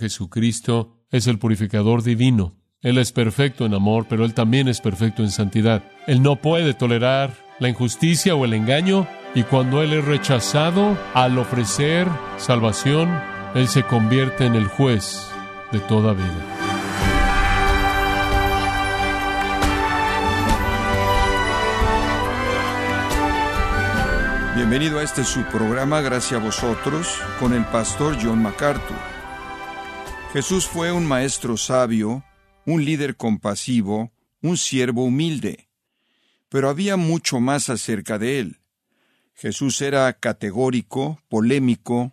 Jesucristo es el purificador divino. Él es perfecto en amor, pero Él también es perfecto en santidad. Él no puede tolerar la injusticia o el engaño, y cuando Él es rechazado, al ofrecer salvación, Él se convierte en el juez de toda vida. Bienvenido a este subprograma Gracia a Vosotros con el pastor John MacArthur. Jesús fue un maestro sabio, un líder compasivo, un siervo humilde. Pero había mucho más acerca de él. Jesús era categórico, polémico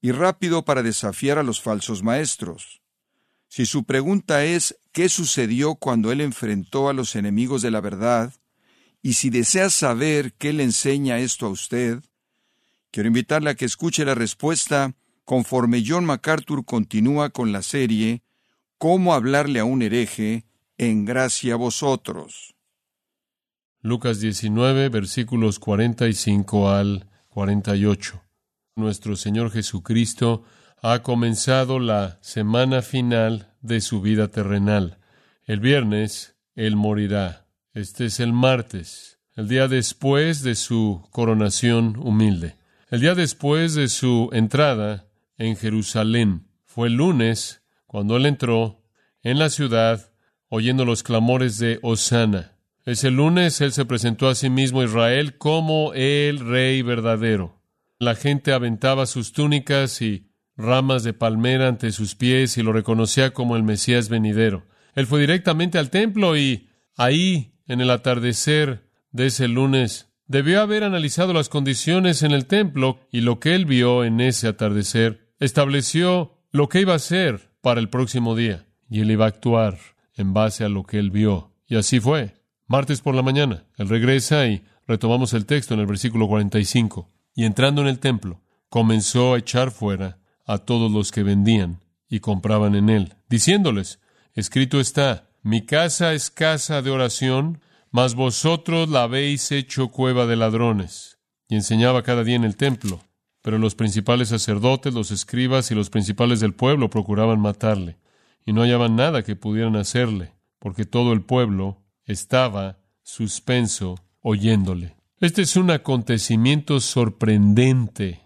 y rápido para desafiar a los falsos maestros. Si su pregunta es ¿qué sucedió cuando él enfrentó a los enemigos de la verdad? Y si desea saber qué le enseña esto a usted, quiero invitarle a que escuche la respuesta conforme John MacArthur continúa con la serie ¿Cómo hablarle a un hereje? En Gracia a Vosotros. Lucas 19, versículos 45 al 48. Nuestro Señor Jesucristo ha comenzado la semana final de su vida terrenal. El viernes, Él morirá. Este es el martes, el día después de su coronación humilde. El día después de su entrada en Jerusalén. Fue el lunes cuando Él entró en la ciudad oyendo los clamores de Hosana. Ese lunes Él se presentó a sí mismo a Israel como el Rey verdadero. La gente aventaba sus túnicas y ramas de palmera ante sus pies y lo reconocía como el Mesías venidero. Él fue directamente al templo y ahí, en el atardecer de ese lunes, debió haber analizado las condiciones en el templo y lo que él vio en ese atardecer estableció lo que iba a hacer para el próximo día. Y él iba a actuar en base a lo que él vio. Y así fue. Martes por la mañana, él regresa y retomamos el texto en el versículo 45. Y entrando en el templo, comenzó a echar fuera a todos los que vendían y compraban en él, diciéndoles, escrito está, mi casa es casa de oración, mas vosotros la habéis hecho cueva de ladrones. Y enseñaba cada día en el templo. Pero los principales sacerdotes, los escribas y los principales del pueblo procuraban matarle, y no hallaban nada que pudieran hacerle, porque todo el pueblo estaba suspenso oyéndole. Este es un acontecimiento sorprendente,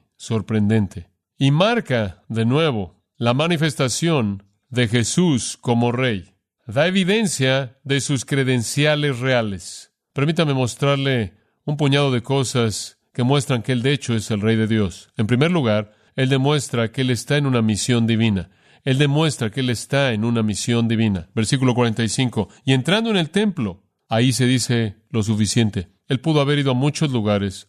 y marca, de nuevo, la manifestación de Jesús como Rey. Da evidencia de sus credenciales reales. Permítame mostrarle un puñado de cosas que muestran que Él de hecho es el Rey de Dios. En primer lugar, Él demuestra que Él está en una misión divina. Versículo 45. Y entrando en el templo, ahí se dice lo suficiente. Él pudo haber ido a muchos lugares,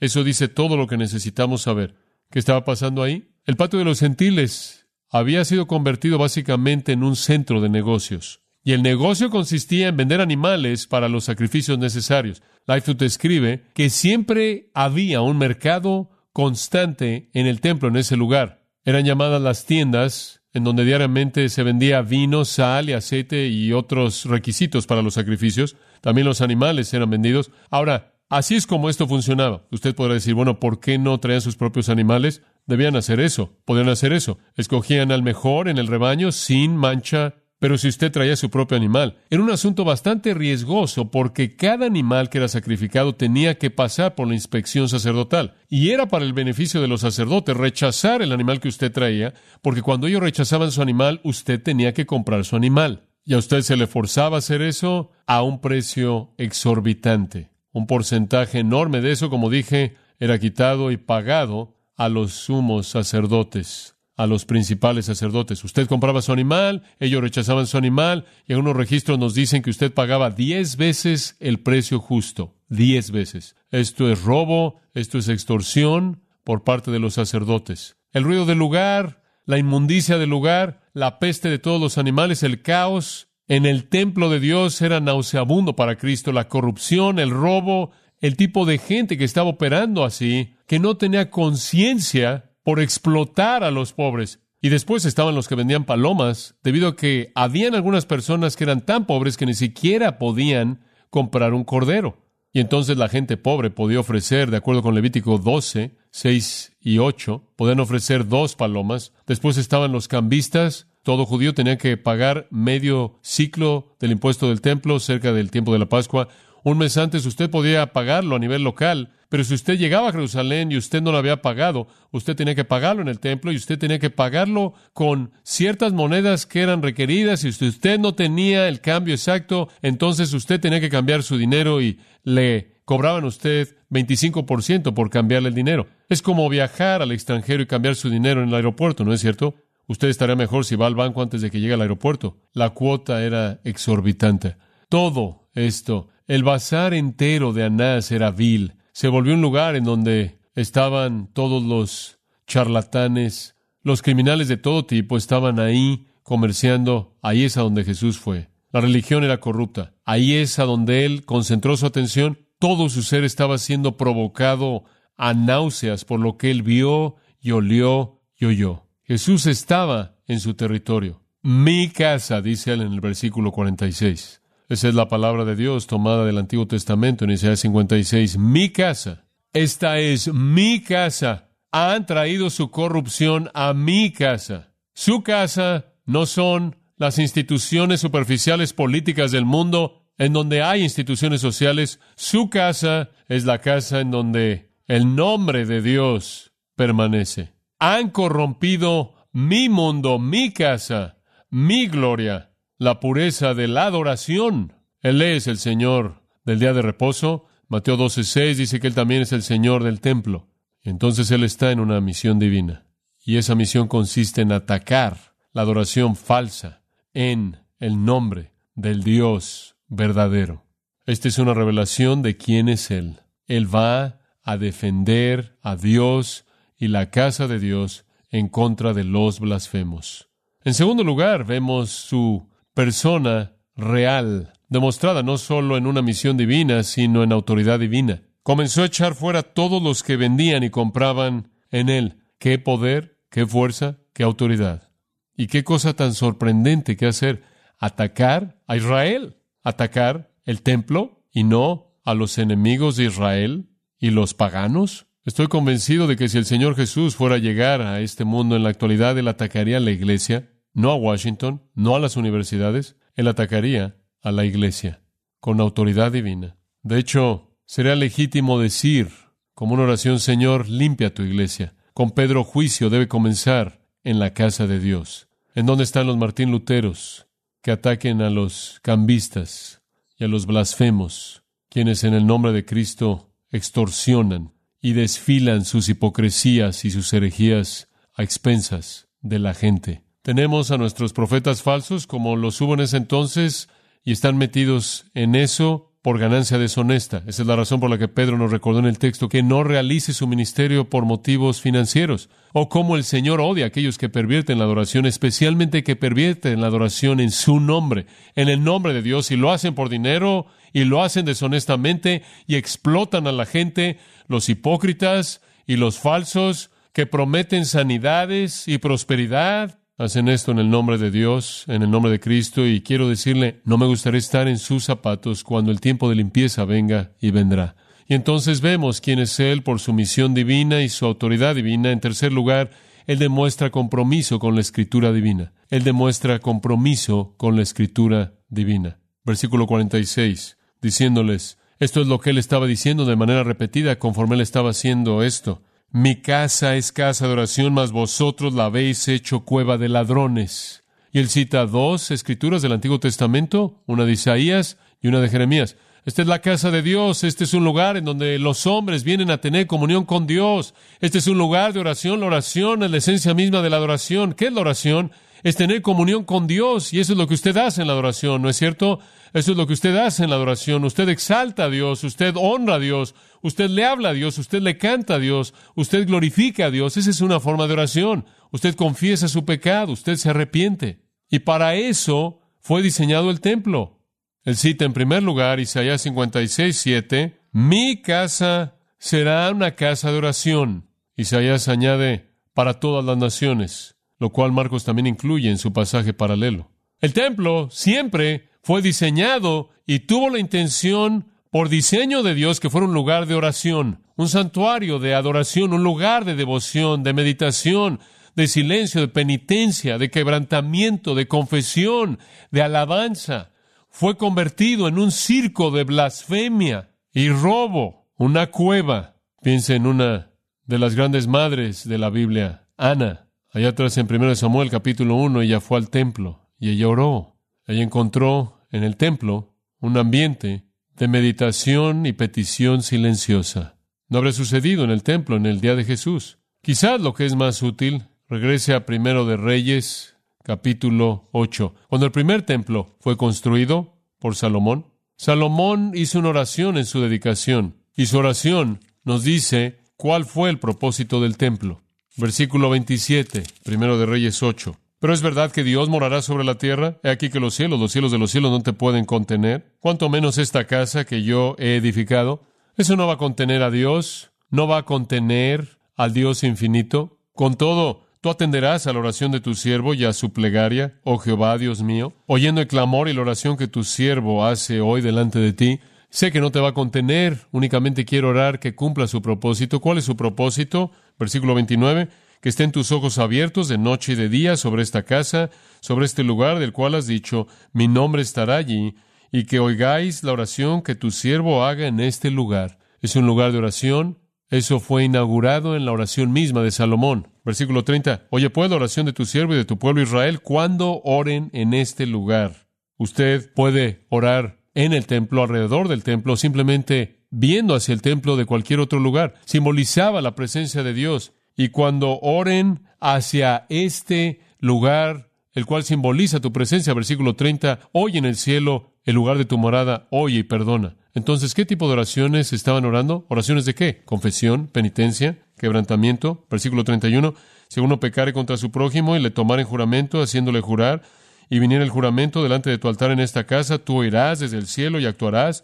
Eso dice todo lo que necesitamos saber. ¿Qué estaba pasando ahí? El patio de los gentiles había sido convertido básicamente en un centro de negocios. Y el negocio consistía en vender animales para los sacrificios necesarios. Lightfoot escribe que siempre había un mercado constante en el templo, en ese lugar. Eran llamadas las tiendas, en donde diariamente se vendía vino, sal y aceite y otros requisitos para los sacrificios. También los animales eran vendidos. Ahora, así es como esto funcionaba. Usted podrá decir, bueno, ¿por qué no traían sus propios animales? Debían hacer eso, podían hacer eso. Escogían al mejor en el rebaño, sin mancha, pero si usted traía su propio animal. Era un asunto bastante riesgoso porque cada animal que era sacrificado tenía que pasar por la inspección sacerdotal. Y era para el beneficio de los sacerdotes rechazar el animal que usted traía, porque cuando ellos rechazaban su animal, usted tenía que comprar su animal. Y a usted se le forzaba a hacer eso a un precio exorbitante. Un porcentaje enorme de eso, como dije, era quitado y pagado a los sumos sacerdotes, a los principales sacerdotes. Usted compraba su animal, ellos rechazaban su animal, y algunos registros nos dicen que usted pagaba 10 veces el precio justo. 10 veces. Esto es robo, esto es extorsión por parte de los sacerdotes. El ruido del lugar, la inmundicia del lugar, la peste de todos los animales, el caos en el templo de Dios era nauseabundo para Cristo, la corrupción, el robo, el tipo de gente que estaba operando así, que no tenía conciencia por explotar a los pobres. Y después estaban los que vendían palomas, debido a que habían algunas personas que eran tan pobres que ni siquiera podían comprar un cordero. Y entonces la gente pobre podía ofrecer, de acuerdo con Levítico 12, 6 y 8, podían ofrecer 2 palomas. Después estaban los cambistas. Todo judío tenía que pagar medio ciclo del impuesto del templo cerca del tiempo de la Pascua. Un mes antes usted podía pagarlo a nivel local, pero si usted llegaba a Jerusalén y usted no lo había pagado, usted tenía que pagarlo en el templo y usted tenía que pagarlo con ciertas monedas que eran requeridas. Y si usted no tenía el cambio exacto, entonces usted tenía que cambiar su dinero y le cobraban a usted 25% por cambiarle el dinero. Es como viajar al extranjero y cambiar su dinero en el aeropuerto, ¿no es cierto? Usted estaría mejor si va al banco antes de que llegue al aeropuerto. La cuota era exorbitante. Todo esto, el bazar entero de Anás era vil. Se volvió un lugar en donde estaban todos los charlatanes, los criminales de todo tipo estaban ahí comerciando. Ahí es a donde Jesús fue. La religión era corrupta. Ahí es a donde él concentró su atención. Todo su ser estaba siendo provocado a náuseas por lo que él vio y olió y oyó. Jesús estaba en su territorio. Mi casa, dice él en el versículo 46. Esa es la palabra de Dios tomada del Antiguo Testamento en Isaías 56. Mi casa. Esta es mi casa. Han traído su corrupción a mi casa. Su casa no son las instituciones superficiales políticas del mundo en donde hay instituciones sociales. Su casa es la casa en donde el nombre de Dios permanece. Han corrompido mi mundo, mi casa, mi gloria, la pureza de la adoración. Él es el Señor del día de reposo. Mateo 12:6 dice que Él también es el Señor del templo. Entonces Él está en una misión divina. Y esa misión consiste en atacar la adoración falsa en el nombre del Dios verdadero. Esta es una revelación de quién es Él. Él va a defender a Dios y la casa de Dios en contra de los blasfemos. En segundo lugar, vemos su persona real, demostrada no solo en una misión divina, sino en autoridad divina. Comenzó a echar fuera a todos los que vendían y compraban en él. ¡Qué poder, qué fuerza, qué autoridad! Y qué cosa tan sorprendente que hacer, atacar a Israel, atacar el templo y no a los enemigos de Israel y los paganos. Estoy convencido de que si el Señor Jesús fuera a llegar a este mundo en la actualidad, Él atacaría a la iglesia, no a Washington, no a las universidades. Él atacaría a la iglesia con autoridad divina. De hecho, sería legítimo decir, como una oración, Señor, limpia tu iglesia. Con Pedro, juicio debe comenzar en la casa de Dios. ¿En dónde están los Martín Luteros que ataquen a los cambistas y a los blasfemos, quienes en el nombre de Cristo extorsionan y desfilan sus hipocresías y sus herejías a expensas de la gente? Tenemos a nuestros profetas falsos, como los hubo en ese entonces, y están metidos en eso por ganancia deshonesta. Esa es la razón por la que Pedro nos recordó en el texto que no realice su ministerio por motivos financieros. O como el Señor odia a aquellos que pervierten la adoración, especialmente que pervierten la adoración en su nombre, en el nombre de Dios, y lo hacen por dinero, y lo hacen deshonestamente, y explotan a la gente, los hipócritas y los falsos, que prometen sanidades y prosperidad. Hacen esto en el nombre de Dios, en el nombre de Cristo, y quiero decirle, no me gustaría estar en sus zapatos cuando el tiempo de limpieza venga y vendrá. Y entonces vemos quién es Él por su misión divina y su autoridad divina. En tercer lugar, Él demuestra compromiso con la Escritura divina. Él demuestra compromiso con la Escritura divina. Versículo 46, diciéndoles, esto es lo que Él estaba diciendo de manera repetida conforme Él estaba haciendo esto. Mi casa es casa de oración, mas vosotros la habéis hecho cueva de ladrones. Y él cita 2 escrituras del Antiguo Testamento, una de Isaías y una de Jeremías. Esta es la casa de Dios, este es un lugar en donde los hombres vienen a tener comunión con Dios. Este es un lugar de oración, la oración es la esencia misma de la adoración. ¿Qué es la oración? Es tener comunión con Dios, y eso es lo que usted hace en la adoración, ¿no es cierto? Eso es lo que usted hace en la adoración. Usted exalta a Dios, usted honra a Dios, usted le habla a Dios, usted le canta a Dios, usted glorifica a Dios. Esa es una forma de oración. Usted confiesa su pecado, usted se arrepiente. Y para eso fue diseñado el templo. Él cita en primer lugar Isaías 56, 7, mi casa será una casa de oración. Isaías añade, para todas las naciones, lo cual Marcos también incluye en su pasaje paralelo. El templo siempre fue diseñado y tuvo la intención por diseño de Dios que fuera un lugar de oración, un santuario de adoración, un lugar de devoción, de meditación, de silencio, de penitencia, de quebrantamiento, de confesión, de alabanza. Fue convertido en un circo de blasfemia y robo, una cueva. Piensa en una de las grandes madres de la Biblia, Ana. Allá atrás en 1 Samuel capítulo 1, ella fue al templo y ella oró. Ella encontró en el templo un ambiente de meditación y petición silenciosa. No habrá sucedido en el templo en el día de Jesús. Quizás lo que es más útil, regrese a 1 de Reyes, capítulo 8. Cuando el primer templo fue construido por Salomón, Salomón hizo una oración en su dedicación. Y su oración nos dice cuál fue el propósito del templo. Versículo 27, 1 de Reyes 8. ¿Pero es verdad que Dios morará sobre la tierra? He aquí que los cielos de los cielos no te pueden contener. ¿Cuánto menos esta casa que yo he edificado? Eso no va a contener a Dios, no va a contener al Dios infinito. Con todo, tú atenderás a la oración de tu siervo y a su plegaria, oh Jehová, Dios mío, oyendo el clamor y la oración que tu siervo hace hoy delante de ti. Sé que no te va a contener, únicamente quiero orar que cumpla su propósito. ¿Cuál es su propósito? Versículo 29. Que estén tus ojos abiertos de noche y de día sobre esta casa, sobre este lugar del cual has dicho, mi nombre estará allí, y que oigáis la oración que tu siervo haga en este lugar. Es un lugar de oración. Eso fue inaugurado en la oración misma de Salomón. Versículo 30. Oye, pues, la oración de tu siervo y de tu pueblo Israel, cuando oren en este lugar. Usted puede orar en el templo, alrededor del templo, simplemente viendo hacia el templo de cualquier otro lugar. Simbolizaba la presencia de Dios. Y cuando oren hacia este lugar, el cual simboliza tu presencia, versículo 30, oye en el cielo, el lugar de tu morada, oye y perdona. Entonces, ¿qué tipo de oraciones estaban orando? ¿Oraciones de qué? Confesión, penitencia, quebrantamiento. Versículo 31, si uno pecare contra su prójimo y le tomaren juramento, haciéndole jurar, y viniera el juramento delante de tu altar en esta casa, tú oirás desde el cielo y actuarás,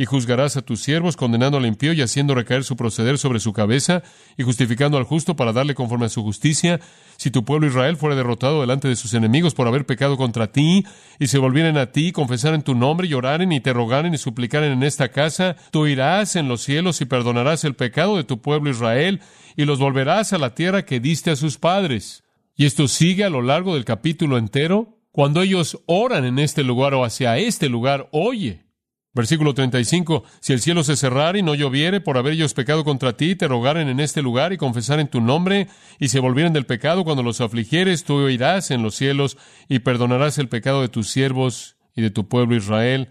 y juzgarás a tus siervos, condenando al impío y haciendo recaer su proceder sobre su cabeza, y justificando al justo para darle conforme a su justicia. Si tu pueblo Israel fuera derrotado delante de sus enemigos por haber pecado contra ti, y se volvieren a ti, confesaren tu nombre, y oraren, y te rogaren, y suplicaren en esta casa, tú irás en los cielos y perdonarás el pecado de tu pueblo Israel, y los volverás a la tierra que diste a sus padres. Y esto sigue a lo largo del capítulo entero. Cuando ellos oran en este lugar o hacia este lugar, oye. Versículo 35, si el cielo se cerrare y no lloviere por haber ellos pecado contra ti, te rogaren en este lugar y confesaren tu nombre, y se volvieren del pecado cuando los afligieres, tú oirás en los cielos y perdonarás el pecado de tus siervos y de tu pueblo Israel.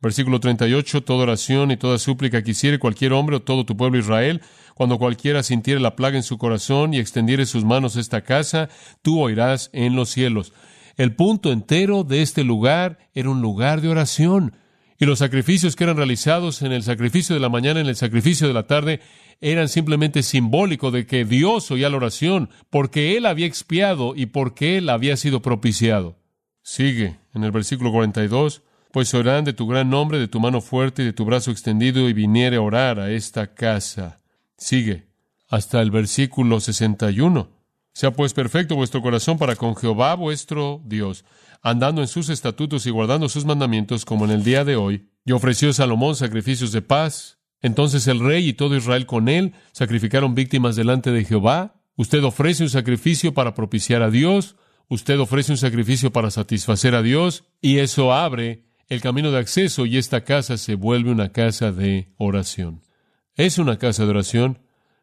Versículo 38, toda oración y toda súplica que hiciere cualquier hombre o todo tu pueblo Israel, cuando cualquiera sintiere la plaga en su corazón y extendiere sus manos a esta casa, tú oirás en los cielos. El punto entero de este lugar era un lugar de oración. Y los sacrificios que eran realizados en el sacrificio de la mañana, en el sacrificio de la tarde, eran simplemente simbólicos de que Dios oía la oración, porque Él había expiado y porque Él había sido propiciado. Sigue en el versículo 42, pues oirán de tu gran nombre, de tu mano fuerte y de tu brazo extendido, y viniere a orar a esta casa. Sigue hasta el versículo 61. Sea pues perfecto vuestro corazón para con Jehová vuestro Dios, andando en sus estatutos y guardando sus mandamientos, como en el día de hoy. Y ofreció Salomón sacrificios de paz. Entonces el rey y todo Israel con él sacrificaron víctimas delante de Jehová. Usted ofrece un sacrificio para propiciar a Dios. Usted ofrece un sacrificio para satisfacer a Dios. Y eso abre el camino de acceso y esta casa se vuelve una casa de oración. Es una casa de oración.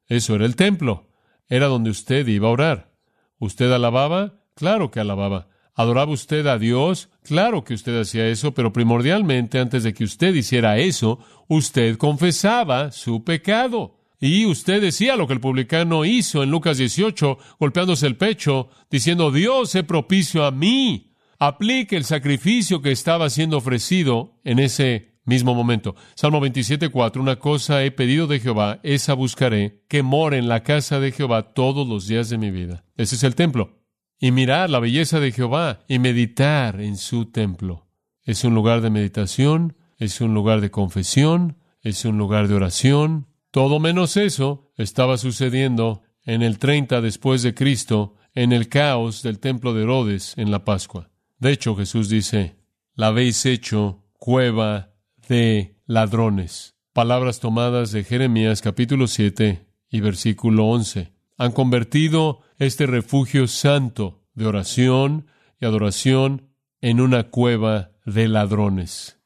Eso era el templo. Era donde usted iba a orar. ¿Usted alababa? Claro que alababa. ¿Adoraba usted a Dios? Claro que usted hacía eso, pero primordialmente, antes de que usted hiciera eso, usted confesaba su pecado. Y usted decía lo que el publicano hizo en Lucas 18, golpeándose el pecho, diciendo, Dios, sé propicio a mí. Aplique el sacrificio que estaba siendo ofrecido en ese mismo momento. Salmo 27:4, una cosa he pedido de Jehová, esa buscaré, que more en la casa de Jehová todos los días de mi vida. Ese es el templo. Y mirar la belleza de Jehová y meditar en su templo. Es un lugar de meditación, es un lugar de confesión, es un lugar de oración. Todo menos eso estaba sucediendo en el 30 después de Cristo, en el caos del templo de Herodes en la Pascua. De hecho, Jesús dice, la habéis hecho cueva de ladrones. palabras tomadas de Jeremías capítulo 7 y versículo 11. Han convertido este refugio santo de oración y adoración en una cueva de ladrones.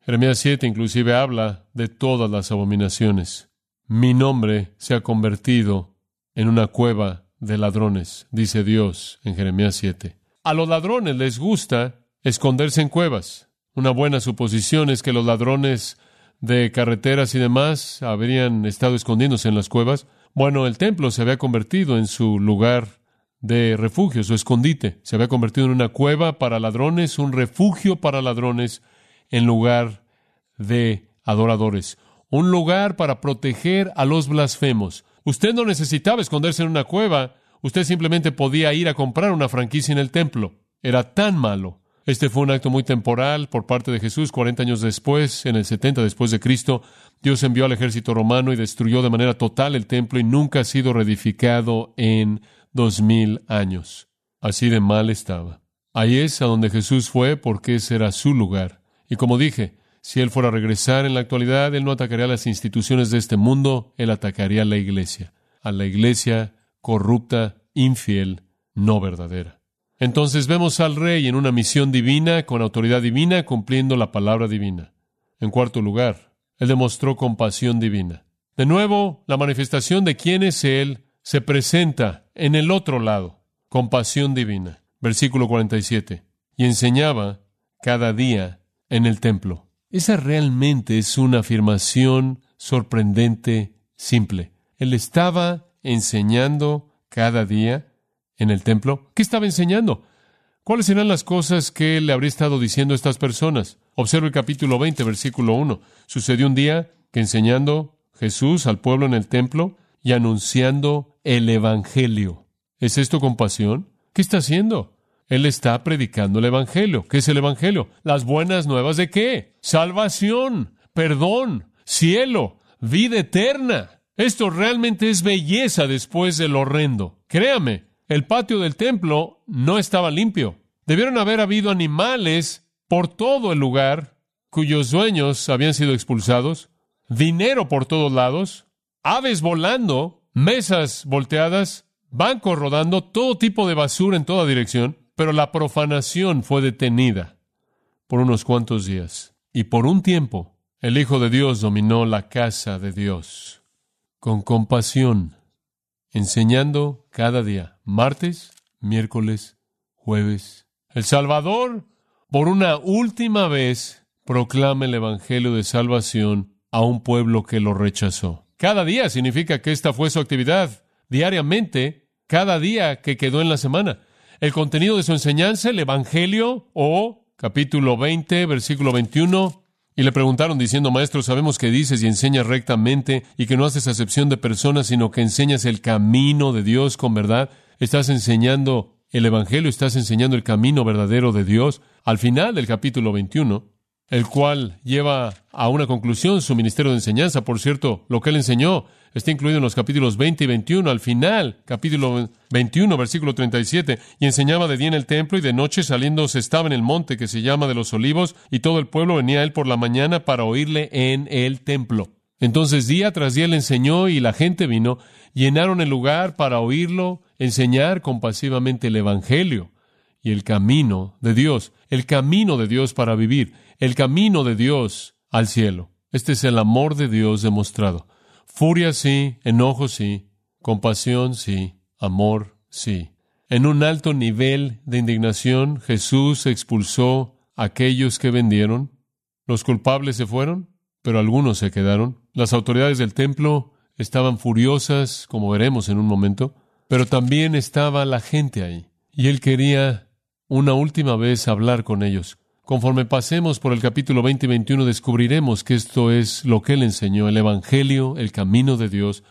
Jeremías 7 inclusive habla de todas las abominaciones. Mi nombre se ha convertido en una cueva de ladrones, dice Dios en Jeremías 7. A los ladrones les gusta esconderse en cuevas. Una buena suposición es que los ladrones de carreteras y demás habrían estado escondiéndose en las cuevas. Bueno, el templo se había convertido en su lugar de refugio, su escondite. Se había convertido en una cueva para ladrones, un refugio para ladrones, en lugar de adoradores. Un lugar para proteger a los blasfemos. Usted no necesitaba esconderse en una cueva. Usted simplemente podía ir a comprar una franquicia en el templo. Era tan malo. Este fue un acto muy temporal por parte de Jesús. 40 años después, en el 70 después de Cristo, Dios envió al ejército romano y destruyó de manera total el templo y nunca ha sido reedificado en 2000 años. Así de mal estaba. Ahí es a donde Jesús fue porque ese era su lugar. Y como dije, si Él fuera a regresar en la actualidad, Él no atacaría las instituciones de este mundo, Él atacaría a la iglesia corrupta, infiel, no verdadera. Entonces vemos al Rey en una misión divina, con autoridad divina, cumpliendo la palabra divina. En cuarto lugar, Él demostró compasión divina. De nuevo, la manifestación de quién es Él se presenta en el otro lado. Compasión divina. Versículo 47. Y enseñaba cada día en el templo. Esa realmente es una afirmación sorprendente, simple. Él estaba enseñando cada día en el templo. ¿Qué estaba enseñando? ¿Cuáles serán las cosas que Él le habría estado diciendo a estas personas? Observe el capítulo 20, versículo 1. Sucedió un día que enseñando Jesús al pueblo en el templo y anunciando el Evangelio. ¿Es esto compasión? ¿Qué está haciendo? Él está predicando el Evangelio. ¿Qué es el Evangelio? Las buenas nuevas ¿de qué? Salvación, perdón, cielo, vida eterna. Esto realmente es belleza después del horrendo. Créame, el patio del templo no estaba limpio. Debieron haber habido animales por todo el lugar cuyos dueños habían sido expulsados, dinero por todos lados, aves volando, mesas volteadas, bancos rodando, todo tipo de basura en toda dirección. Pero la profanación fue detenida por unos cuantos días. Y por un tiempo, el Hijo de Dios dominó la casa de Dios con compasión, enseñando cada día, martes, miércoles, jueves. El Salvador, por una última vez, proclama el Evangelio de salvación a un pueblo que lo rechazó. Cada día significa que esta fue su actividad, diariamente, cada día que quedó en la semana. El contenido de su enseñanza, el Evangelio, o capítulo 20, versículo 21. Y le preguntaron diciendo, Maestro, sabemos que dices y enseñas rectamente y que no haces acepción de personas, sino que enseñas el camino de Dios con verdad. Estás enseñando el Evangelio, estás enseñando el camino verdadero de Dios. Al final del capítulo 21, el cual lleva a una conclusión su ministerio de enseñanza. Por cierto, lo que él enseñó está incluido en los capítulos 20 y 21. Al final, capítulo 21, versículo 37, y enseñaba de día en el templo y de noche saliendo se estaba en el monte que se llama de los Olivos, y todo el pueblo venía a él por la mañana para oírle en el templo. Entonces día tras día le enseñó y la gente vino, llenaron el lugar para oírlo, enseñar compasivamente el Evangelio y el camino de Dios, el camino de Dios para vivir, el camino de Dios al cielo. Este es el amor de Dios demostrado. Furia sí, enojo sí, compasión sí, amor sí. En un alto nivel de indignación, Jesús expulsó a aquellos que vendieron. Los culpables se fueron, pero algunos se quedaron. Las autoridades del templo estaban furiosas, como veremos en un momento, pero también estaba la gente ahí. Y Él quería una última vez hablar con ellos. Conforme pasemos por el capítulo 20 y 21, descubriremos que esto es lo que Él enseñó, el Evangelio, el camino de Dios.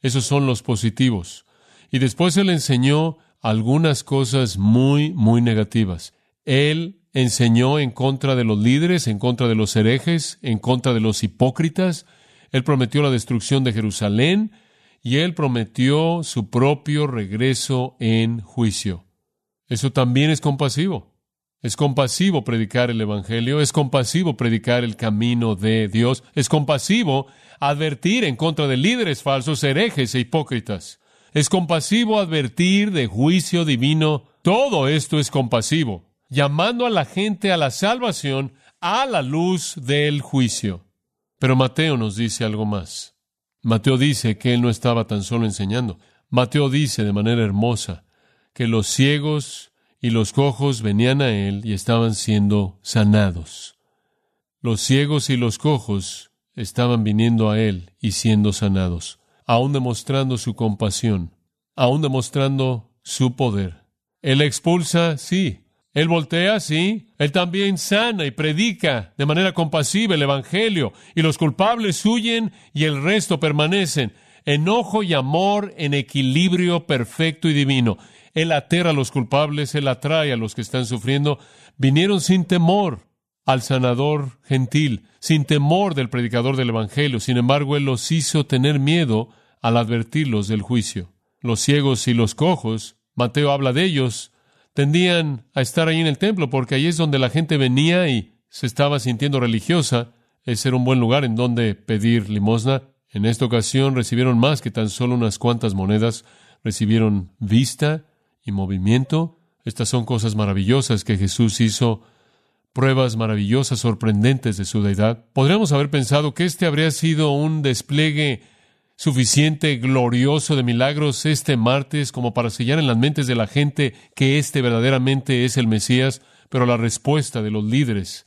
Esos son los positivos. Y después Él enseñó algunas cosas muy, muy negativas. Él enseñó en contra de los líderes, en contra de los herejes, en contra de los hipócritas. Él prometió la destrucción de Jerusalén y Él prometió su propio regreso en juicio. Eso también es compasivo. Es compasivo predicar el Evangelio, es compasivo predicar el camino de Dios, es compasivo advertir en contra de líderes falsos, herejes e hipócritas. Es compasivo advertir de juicio divino. Todo esto es compasivo, llamando a la gente a la salvación, a la luz del juicio. Pero Mateo nos dice algo más. Mateo dice que él no estaba tan solo enseñando. Mateo dice de manera hermosa que los ciegos y los cojos venían a él y estaban siendo sanados. Los ciegos y los cojos estaban viniendo a él y siendo sanados, aún demostrando su compasión, aún demostrando su poder. Él expulsa, sí. Él voltea, sí. Él también sana y predica de manera compasiva el Evangelio, y los culpables huyen y el resto permanecen. Enojo y amor en equilibrio perfecto y divino. Él aterra a los culpables, Él atrae a los que están sufriendo. Vinieron sin temor al sanador gentil, sin temor del predicador del Evangelio. Sin embargo, Él los hizo tener miedo al advertirlos del juicio. Los ciegos y los cojos, Mateo habla de ellos, tendían a estar ahí en el templo porque ahí es donde la gente venía y se estaba sintiendo religiosa. Ese era un buen lugar en donde pedir limosna. En esta ocasión recibieron más que tan solo unas cuantas monedas. Recibieron vista y movimiento. Estas son cosas maravillosas que Jesús hizo, pruebas maravillosas, sorprendentes de su deidad. Podríamos haber pensado que este habría sido un despliegue suficiente, glorioso de milagros este martes como para sellar en las mentes de la gente que este verdaderamente es el Mesías, pero la respuesta de los líderes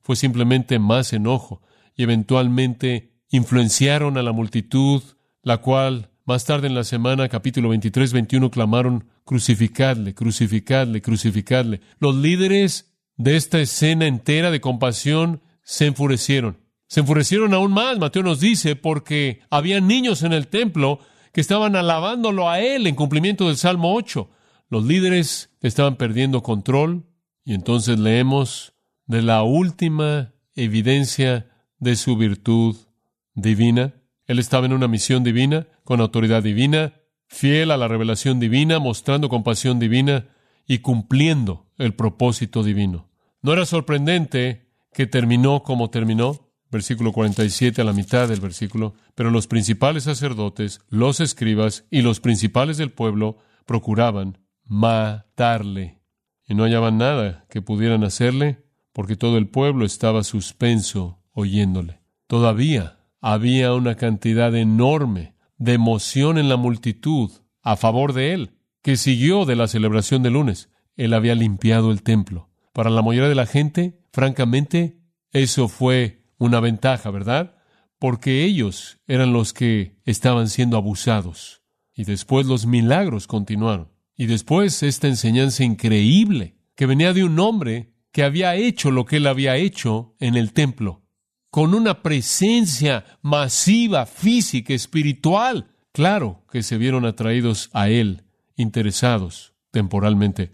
fue simplemente más enojo y eventualmente influenciaron a la multitud, la cual más tarde en la semana, capítulo 23, 21, clamaron: crucificadle, crucificadle, crucificadle. Los líderes de esta escena entera de compasión se enfurecieron. Se enfurecieron aún más, Mateo nos dice, porque había niños en el templo que estaban alabándolo a él en cumplimiento del Salmo 8. Los líderes estaban perdiendo control y entonces leemos de la última evidencia de su virtud divina. Él estaba en una misión divina, con autoridad divina, fiel a la revelación divina, mostrando compasión divina y cumpliendo el propósito divino. No era sorprendente que terminó como terminó. Versículo 47 a la mitad del versículo. Pero los principales sacerdotes, los escribas y los principales del pueblo procuraban matarle. Y no hallaban nada que pudieran hacerle, porque todo el pueblo estaba suspenso oyéndole. Todavía había una cantidad enorme de emoción en la multitud a favor de él, que siguió de la celebración del lunes. Él había limpiado el templo. Para la mayoría de la gente, francamente, eso fue una ventaja, ¿verdad? Porque ellos eran los que estaban siendo abusados. Y después los milagros continuaron. Y después esta enseñanza increíble que venía de un hombre que había hecho lo que él había hecho en el templo, con una presencia masiva, física, espiritual. Claro que se vieron atraídos a él, interesados temporalmente.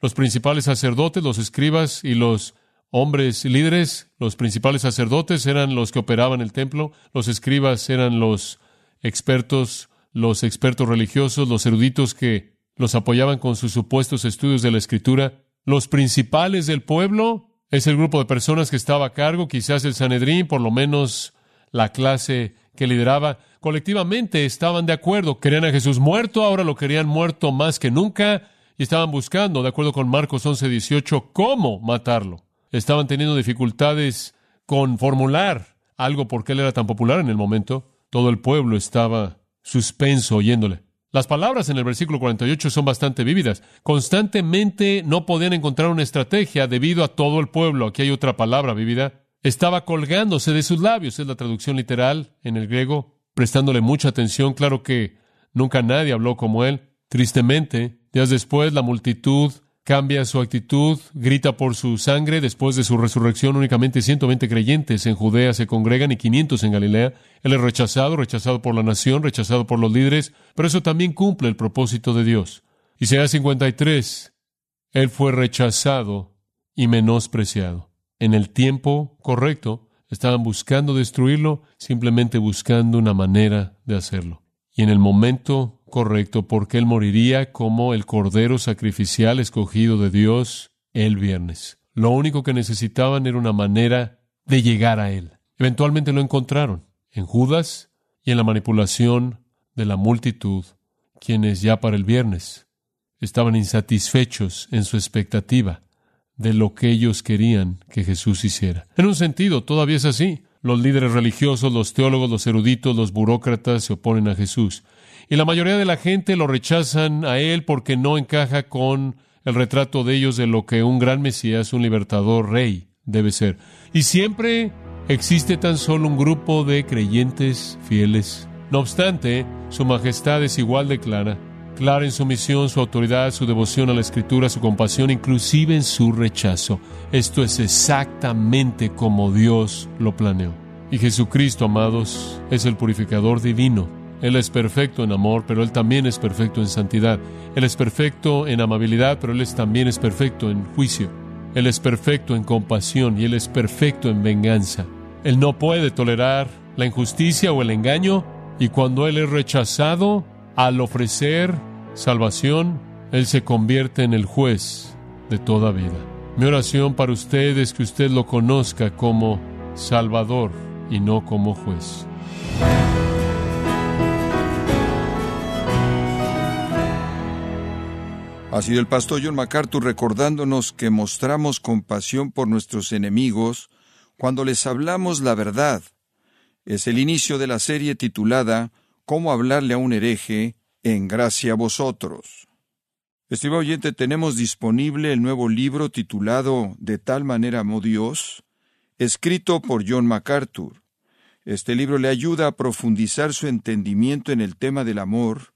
Los principales sacerdotes, los escribas y los hombres líderes, los principales sacerdotes eran los que operaban el templo, los escribas eran los expertos religiosos, los eruditos que los apoyaban con sus supuestos estudios de la Escritura. Los principales del pueblo es el grupo de personas que estaba a cargo, quizás el Sanedrín, por lo menos la clase que lideraba. Colectivamente estaban de acuerdo, querían a Jesús muerto, ahora lo querían muerto más que nunca, y estaban buscando, de acuerdo con Marcos 11, 18, cómo matarlo. Estaban teniendo dificultades con formular algo porque él era tan popular en el momento. Todo el pueblo estaba suspenso oyéndole. Las palabras en el versículo 48 son bastante vívidas. Constantemente no podían encontrar una estrategia debido a todo el pueblo. Aquí hay otra palabra vívida. Estaba colgándose de sus labios. Es la traducción literal en el griego, prestándole mucha atención. Claro que nunca nadie habló como él. Tristemente, días después, la multitud cambia su actitud, grita por su sangre. Después de su resurrección, únicamente 120 creyentes en Judea se congregan y 500 en Galilea. Él es rechazado por la nación, rechazado por los líderes, pero eso también cumple el propósito de Dios. Isaías 53, él fue rechazado y menospreciado. En el tiempo correcto, estaban buscando destruirlo, simplemente buscando una manera de hacerlo. Y en el momento correcto, porque él moriría como el cordero sacrificial escogido de Dios el viernes. Lo único que necesitaban era una manera de llegar a Él. Eventualmente lo encontraron en Judas y en la manipulación de la multitud, quienes ya para el viernes estaban insatisfechos en su expectativa de lo que ellos querían que Jesús hiciera. En un sentido, todavía es así. Los líderes religiosos, los teólogos, los eruditos, los burócratas se oponen a Jesús. Y la mayoría de la gente lo rechazan a Él porque no encaja con el retrato de ellos de lo que un gran Mesías, un libertador, rey, debe ser. Y siempre existe tan solo un grupo de creyentes fieles. No obstante, su majestad es igual de clara. Clara en su misión, su autoridad, su devoción a la Escritura, su compasión, inclusive en su rechazo. Esto es exactamente como Dios lo planeó. Y Jesucristo, amados, es el purificador divino. Él es perfecto en amor, pero Él también es perfecto en santidad. Él es perfecto en amabilidad, pero Él también es perfecto en juicio. Él es perfecto en compasión y Él es perfecto en venganza. Él no puede tolerar la injusticia o el engaño, y cuando Él es rechazado, al ofrecer salvación, Él se convierte en el juez de toda vida. Mi oración para usted es que usted lo conozca como Salvador y no como juez. Ha sido el pastor John MacArthur recordándonos que mostramos compasión por nuestros enemigos cuando les hablamos la verdad. Es el inicio de la serie titulada ¿Cómo hablarle a un hereje? En Gracia a Vosotros. Estimado oyente, tenemos disponible el nuevo libro titulado De tal manera amó Dios, escrito por John MacArthur. Este libro le ayuda a profundizar su entendimiento en el tema del amor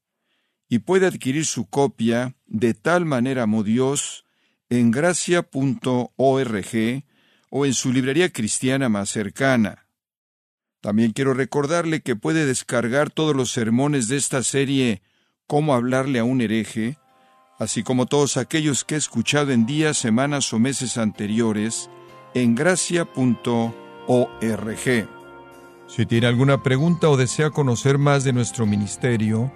y puede adquirir su copia De tal manera amó Dios en gracia.org o en su librería cristiana más cercana. También quiero recordarle que puede descargar todos los sermones de esta serie Cómo hablarle a un hereje, así como todos aquellos que he escuchado en días, semanas o meses anteriores en gracia.org. Si tiene alguna pregunta o desea conocer más de nuestro ministerio,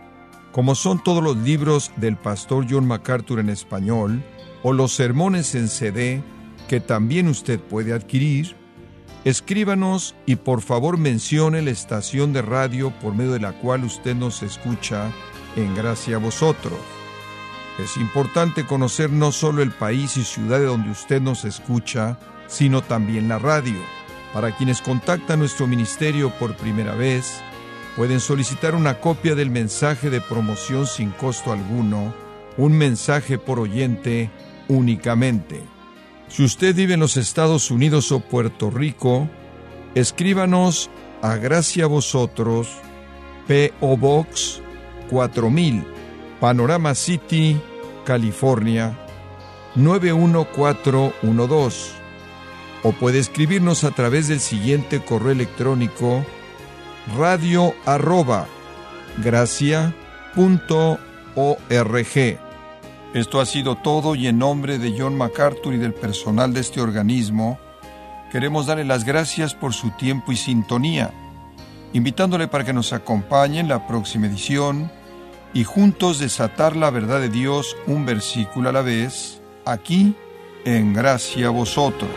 como son todos los libros del pastor John MacArthur en español o los sermones en CD que también usted puede adquirir, escríbanos y por favor mencione la estación de radio por medio de la cual usted nos escucha en Gracia a Vosotros. Es importante conocer no solo el país y ciudad de donde usted nos escucha, sino también la radio. Para quienes contactan nuestro ministerio por primera vez, pueden solicitar una copia del mensaje de promoción sin costo alguno, un mensaje por oyente únicamente. Si usted vive en los Estados Unidos o Puerto Rico, escríbanos a Gracia a Vosotros, P.O. Box 4000, Panorama City, California, 91412. O puede escribirnos a través del siguiente correo electrónico, radio@gracia.org. Esto ha sido todo y en nombre de John MacArthur y del personal de este organismo, queremos darle las gracias por su tiempo y sintonía, invitándole para que nos acompañe en la próxima edición y juntos desatar la verdad de Dios un versículo a la vez, aquí en Gracia a Vosotros.